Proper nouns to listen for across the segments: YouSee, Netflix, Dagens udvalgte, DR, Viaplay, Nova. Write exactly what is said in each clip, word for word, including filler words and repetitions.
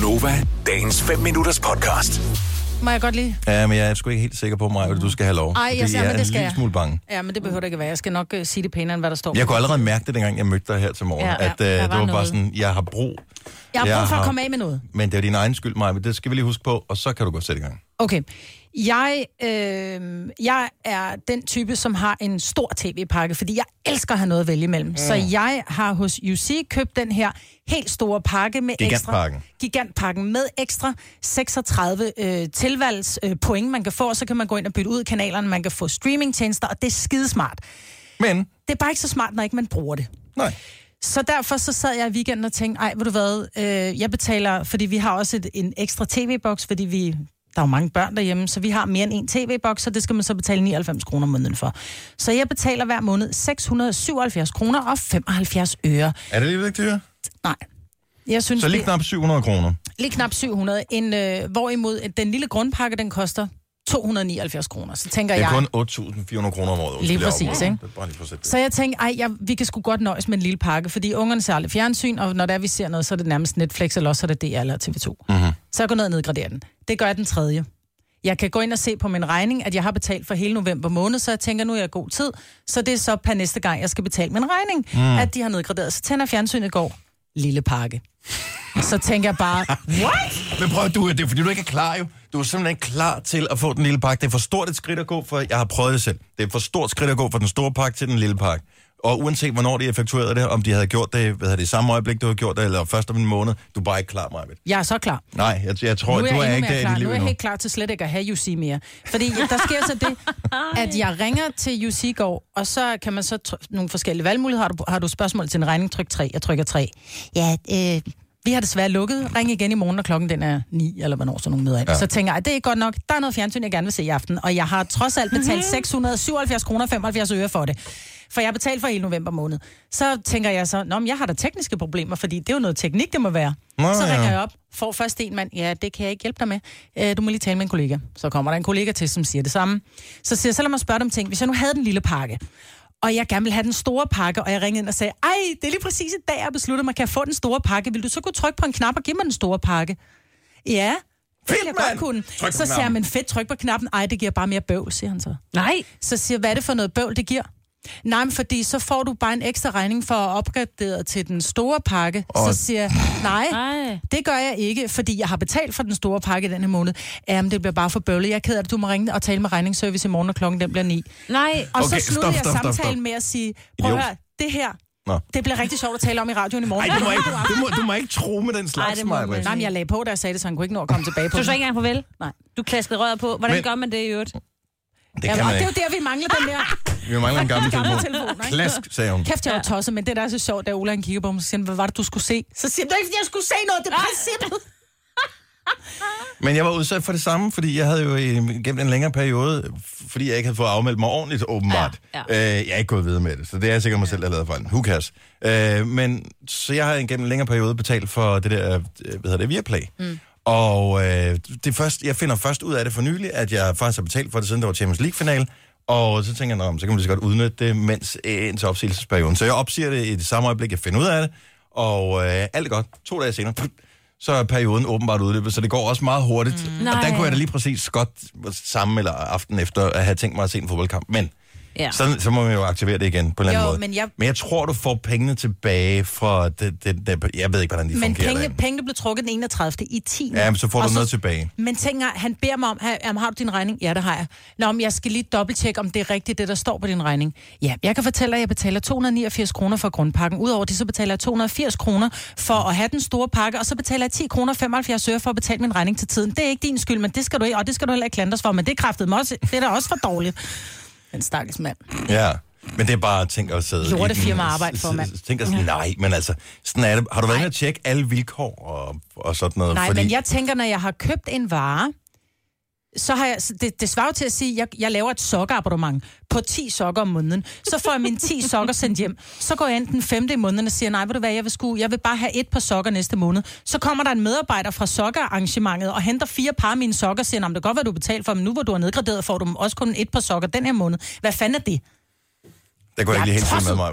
Nova, dagens fem minutters podcast. Må jeg godt lide? Ja, men jeg er sgu ikke helt sikker på mig, at du skal have lov. Ej, jeg siger, men det skal jeg. Det er en lille smule bange. Ja, men det behøver det ikke være. Jeg skal nok uh, sige det pænere, end hvad der står. Jeg kunne allerede mærke det, dengang jeg mødte dig her til morgen, ja, ja, at uh, det var noget. Bare sådan, jeg har brug. Jeg har brug jeg for har... at komme af med noget. Men det er din egen skyld, Maja, men det skal vi lige huske på, og så kan du godt sætte i gang. Okay. Jeg, øh, jeg er den type, som har en stor tv-pakke, fordi jeg elsker at have noget at vælge imellem. Mm. Så jeg har hos YouSee købt den her helt store pakke med gigantpakken. Ekstra... Gigantpakken. med ekstra seksogtredive øh, tilvalgspoint, øh, man kan få, og så kan man gå ind og bytte ud kanalerne, man kan få streamingtjenester, og det er skidesmart. Men? Det er bare ikke så smart, når ikke man bruger det. Nej. Så derfor så sad jeg i weekenden og tænkte, ej, ved du hvad, øh, jeg betaler, fordi vi har også et, en ekstra tv-boks, fordi vi... Der er jo mange børn derhjemme, så vi har mere end en tv-boks, og det skal man så betale nioghalvfems kroner om måneden for. Så jeg betaler hver måned seks hundrede syvoghalvfjerds kroner og femoghalvfjerds øre. Er det lige ikke dyrt? Nej. Jeg synes, så lige knap syv hundrede kroner? Lige knap syv hundrede, en, øh, hvorimod den lille grundpakke, den koster to hundrede nioghalvfjerds kroner. Så tænker jeg... Det er kun otte tusind fire hundrede kroner om året. Lige præcis, ikke? Så jeg tænkte, ej, jeg, vi kan sgu godt nøjes med en lille pakke, fordi ungerne ser aldrig fjernsyn, og når der vi ser noget, så er det nærmest Netflix, eller også er det D R eller T V to. Mm-hmm. Så jeg går ned og nedgraderer den. Det gør jeg den tredje. Jeg kan gå ind og se på min regning, at jeg har betalt for hele november måned, så jeg tænker, nu er jeg god tid, så det er så per næste gang, jeg skal betale min regning, mm. at de har nedgraderet. Så tænder fjernsynet i går. Lille pakke. Så tænker jeg bare, what? Men prøv, du, det er fordi, du ikke er klar jo. Du er simpelthen ikke klar til at få den lille pakke. Det er for stort et skridt at gå, for jeg har prøvet det selv. Det er for stort skridt at gå fra den store pakke til den lille pakke. Og uanset hvornår de effektuerede det, om de havde gjort det, hvad havde det samme øjeblik, du havde gjort det, eller først om en måned, du er bare ikke klar, Marvitt. Jeg er så klar. Nej, jeg, jeg tror, at du er ikke der i dit liv endnu. Nu er jeg helt klar til slet ikke at have YouSee mere. Fordi der sker så det, at jeg ringer til YouSee går, og så kan man så tr- nogle forskellige valgmuligheder. Har du, har du spørgsmål til en regning? Tryk tre. Jeg trykker tre. Ja, øh... Vi har desværre lukket. Ring igen i morgen, når klokken den er ni, eller hvornår så nogen møder ind. Ja. Så tænker jeg, det er godt nok. Der er noget fjernsyn, jeg gerne vil se i aften. Og jeg har trods alt betalt mm-hmm. seks hundrede syvoghalvfjerds kroner og femoghalvfjerds øre for det. For jeg har betalt for hele november måned. Så tænker jeg så, nå, men jeg har da tekniske problemer, fordi det er jo noget teknik, det må være. Nå, så ringer ja. jeg op, får først en mand, ja, det kan jeg ikke hjælpe dig med. Øh, du må lige tale med en kollega. Så kommer der en kollega til, som siger det samme. Så siger jeg, så lad mig spørge dem ting. Hvis jeg nu havde den lille pakke, og jeg gerne ville have den store pakke, og jeg ringede ind og sagde, ej, det er lige præcis i dag, jeg besluttede mig, kan jeg få den store pakke? Vil du så kunne trykke på en knap og give mig den store pakke? Ja, det ville jeg godt kunne. Så siger jeg, men fedt, tryk på knappen. Ej, det giver bare mere bøvl, siger han så. Nej. Så siger hvad er det for noget bøvl, det giver? Nej, men fordi så får du bare en ekstra regning for at opgradere til den store pakke. Og... Så siger jeg, nej, nej, det gør jeg ikke, fordi jeg har betalt for den store pakke den her måned. Jamen, det bliver bare for bøvlet. Jeg er ked af, at du må ringe og tale med regningsservice i morgen, og klokken den bliver ni. Nej, og okay, så slutter stop, stop, jeg samtalen stop, stop. med at sige, prøv at høre, det her, Nå. det bliver rigtig sjovt at tale om i radioen i morgen. Ej, du må ikke, du må, du må ikke tro med den slags, Maja. Nej, men jeg lagde på, da jeg sagde det, så han kunne ikke nå at komme tilbage på. Du så ikke engang farvel? Nej. Du klaskede røret på. Hvordan men... gør man det i øvrigt? Det, ja, kan man det er jo der, vi mangler den der. Vi mangler en gammel telefon. telefon Klask, sagde hun. Kæft, jeg var tosset, men det der er så sjovt, da Ola han kigger på mig og siger, hvad var det, du skulle se? Så siger jeg, jeg skulle se noget, det er princippet. Men jeg var udsat for det samme, fordi jeg havde jo gennem en længere periode, fordi jeg ikke havde fået afmeldt mig ordentligt, åbenbart. Ja, ja. Øh, jeg er ikke gået videre med det, så det er jeg sikkert mig selv, der har lavet fejl. Who cares? Øh, men så jeg har gennem en længere periode betalt for det der, hvad hedder det, Viaplay. Mm. Og øh, det først, jeg finder først ud af det for nylig, at jeg faktisk har betalt for det, siden der var Champions League-final. Og så tænker jeg, så kan man lige så godt udnytte det, mens indtil opsigelsesperioden. Så jeg opsiger det i det samme øjeblik, jeg finder ud af det. Og øh, alt godt. To dage senere, så er perioden åbenbart udløbet. Så det går også meget hurtigt. Mm. Og der kunne jeg da lige præcis godt samme eller aften efter at have tænkt mig at se en fodboldkamp. Men ja. så, så må man jo aktivere det igen på en eller anden jo, måde. Men jeg... men jeg tror, du får pengene tilbage fra... Det, det, det, jeg ved ikke, hvordan de men fungerer. Men penge, pengene blev trukket den enogtredivte i tiende Ja, men så får du så noget tilbage. Men tænker, han beder mig om, har du din regning? Ja, det har jeg. Nå, men jeg skal lige dobbelttjekke, om det er rigtigt, det der står på din regning. Ja, jeg kan fortælle dig, at jeg betaler to hundrede niogfirs kroner for grundpakken. Udover det, så betaler jeg to hundrede firs kroner for at have den store pakke, og så betaler jeg ti kroner femoghalvfjerds øre for at betale min regning til tiden. Det er ikke din skyld, men det skal du ikke, og det skal du heller ikke klandres for, men det kræftede mig også. Det er da også for dårligt. En stakkels mand. Ja, men det er bare at tænke at sidde... Lortefirma arbejde for, mand. Tænker sådan, nej, men altså, sådan er det. Har du været med at tjekke alle vilkår og, og sådan noget? Nej, fordi... men jeg tænker, når jeg har købt en vare, så har jeg... Det, det svarer til at sige, at jeg, jeg laver et sokkerabonnement på ti sokker om måneden. Så får jeg mine ti sokker sendt hjem. Så går jeg ind den femte i måneden og siger, nej, vil du hvad, jeg vil, sku, jeg vil bare have et par sokker næste måned. Så kommer der en medarbejder fra sokkerarrangementet og henter fire par af mine sokker og siger, det kan godt være, du betaler for dem nu, hvor du er nedgraderet, får du dem også kun et par sokker den her måned. Hvad fanden er det? Det går jeg ikke lige helt med mig.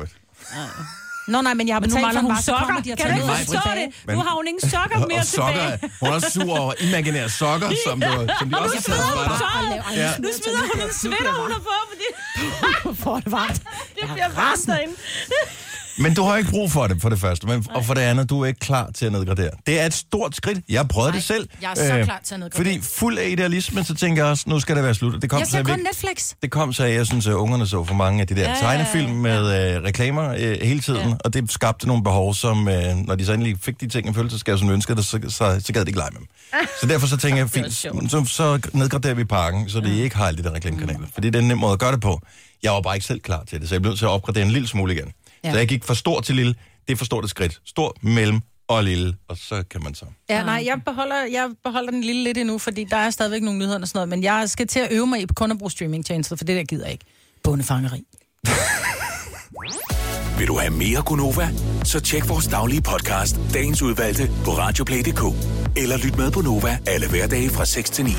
Nå nej, men jeg har betalt for bare, så kommer de og tager ned. Kan du ikke forstå det? Nu har hun ingen sokker mere og sokker, tilbage. Hun er også sur over imaginære sokker, som, du, som de og også har taget fra dig. Nu smider hun en sweater, hun har fået, fordi... For det var det. Det bliver rasende ind. Men du har ikke brug for det, for det første. Men, og for det andet, du er ikke klar til at nedgradere. Det er et stort skridt. Jeg prøvede det selv. Jeg er så øh, klar til at nedgradere. Fordi fuld af idealisme, så tænker jeg også, nu skal det være slut. Det kom jeg ser kun Netflix. Det kom så, jeg synes, at ungerne så for mange af de der ja, tegnefilm med ja. øh, reklamer øh, hele tiden. Ja. Og det skabte nogle behov, som øh, når de så endelig fik de ting og følelsesskab, som ønskede det, så, så, så gad det ikke lege med dem. Så derfor så tænker jeg, fint, så, så nedgraderer vi pakken, så det ikke har de der reklamekanaler. Fordi det er en nem måde at gøre det på. Jeg var bare ikke selv klar til det, så jeg blev nødt til at opgradere en lille smule igen. Ja. Så jeg gik fra stor til lille. Det er for stort et skridt. Stor, mellem og lille. Og så kan man så... Ja, nej, jeg beholder, jeg beholder den lille lidt endnu, fordi der er stadigvæk nogle nyheder og sådan noget. Men jeg skal til at øve mig i kun at bruge streamingtjenester, for det der gider jeg ikke. Bondefangeri. Vil du have mere Gunova? Så tjek vores daglige podcast, Dagens Udvalgte, på radioplay punktum dk. Eller lyt med på Nova alle hverdage fra seks til ni.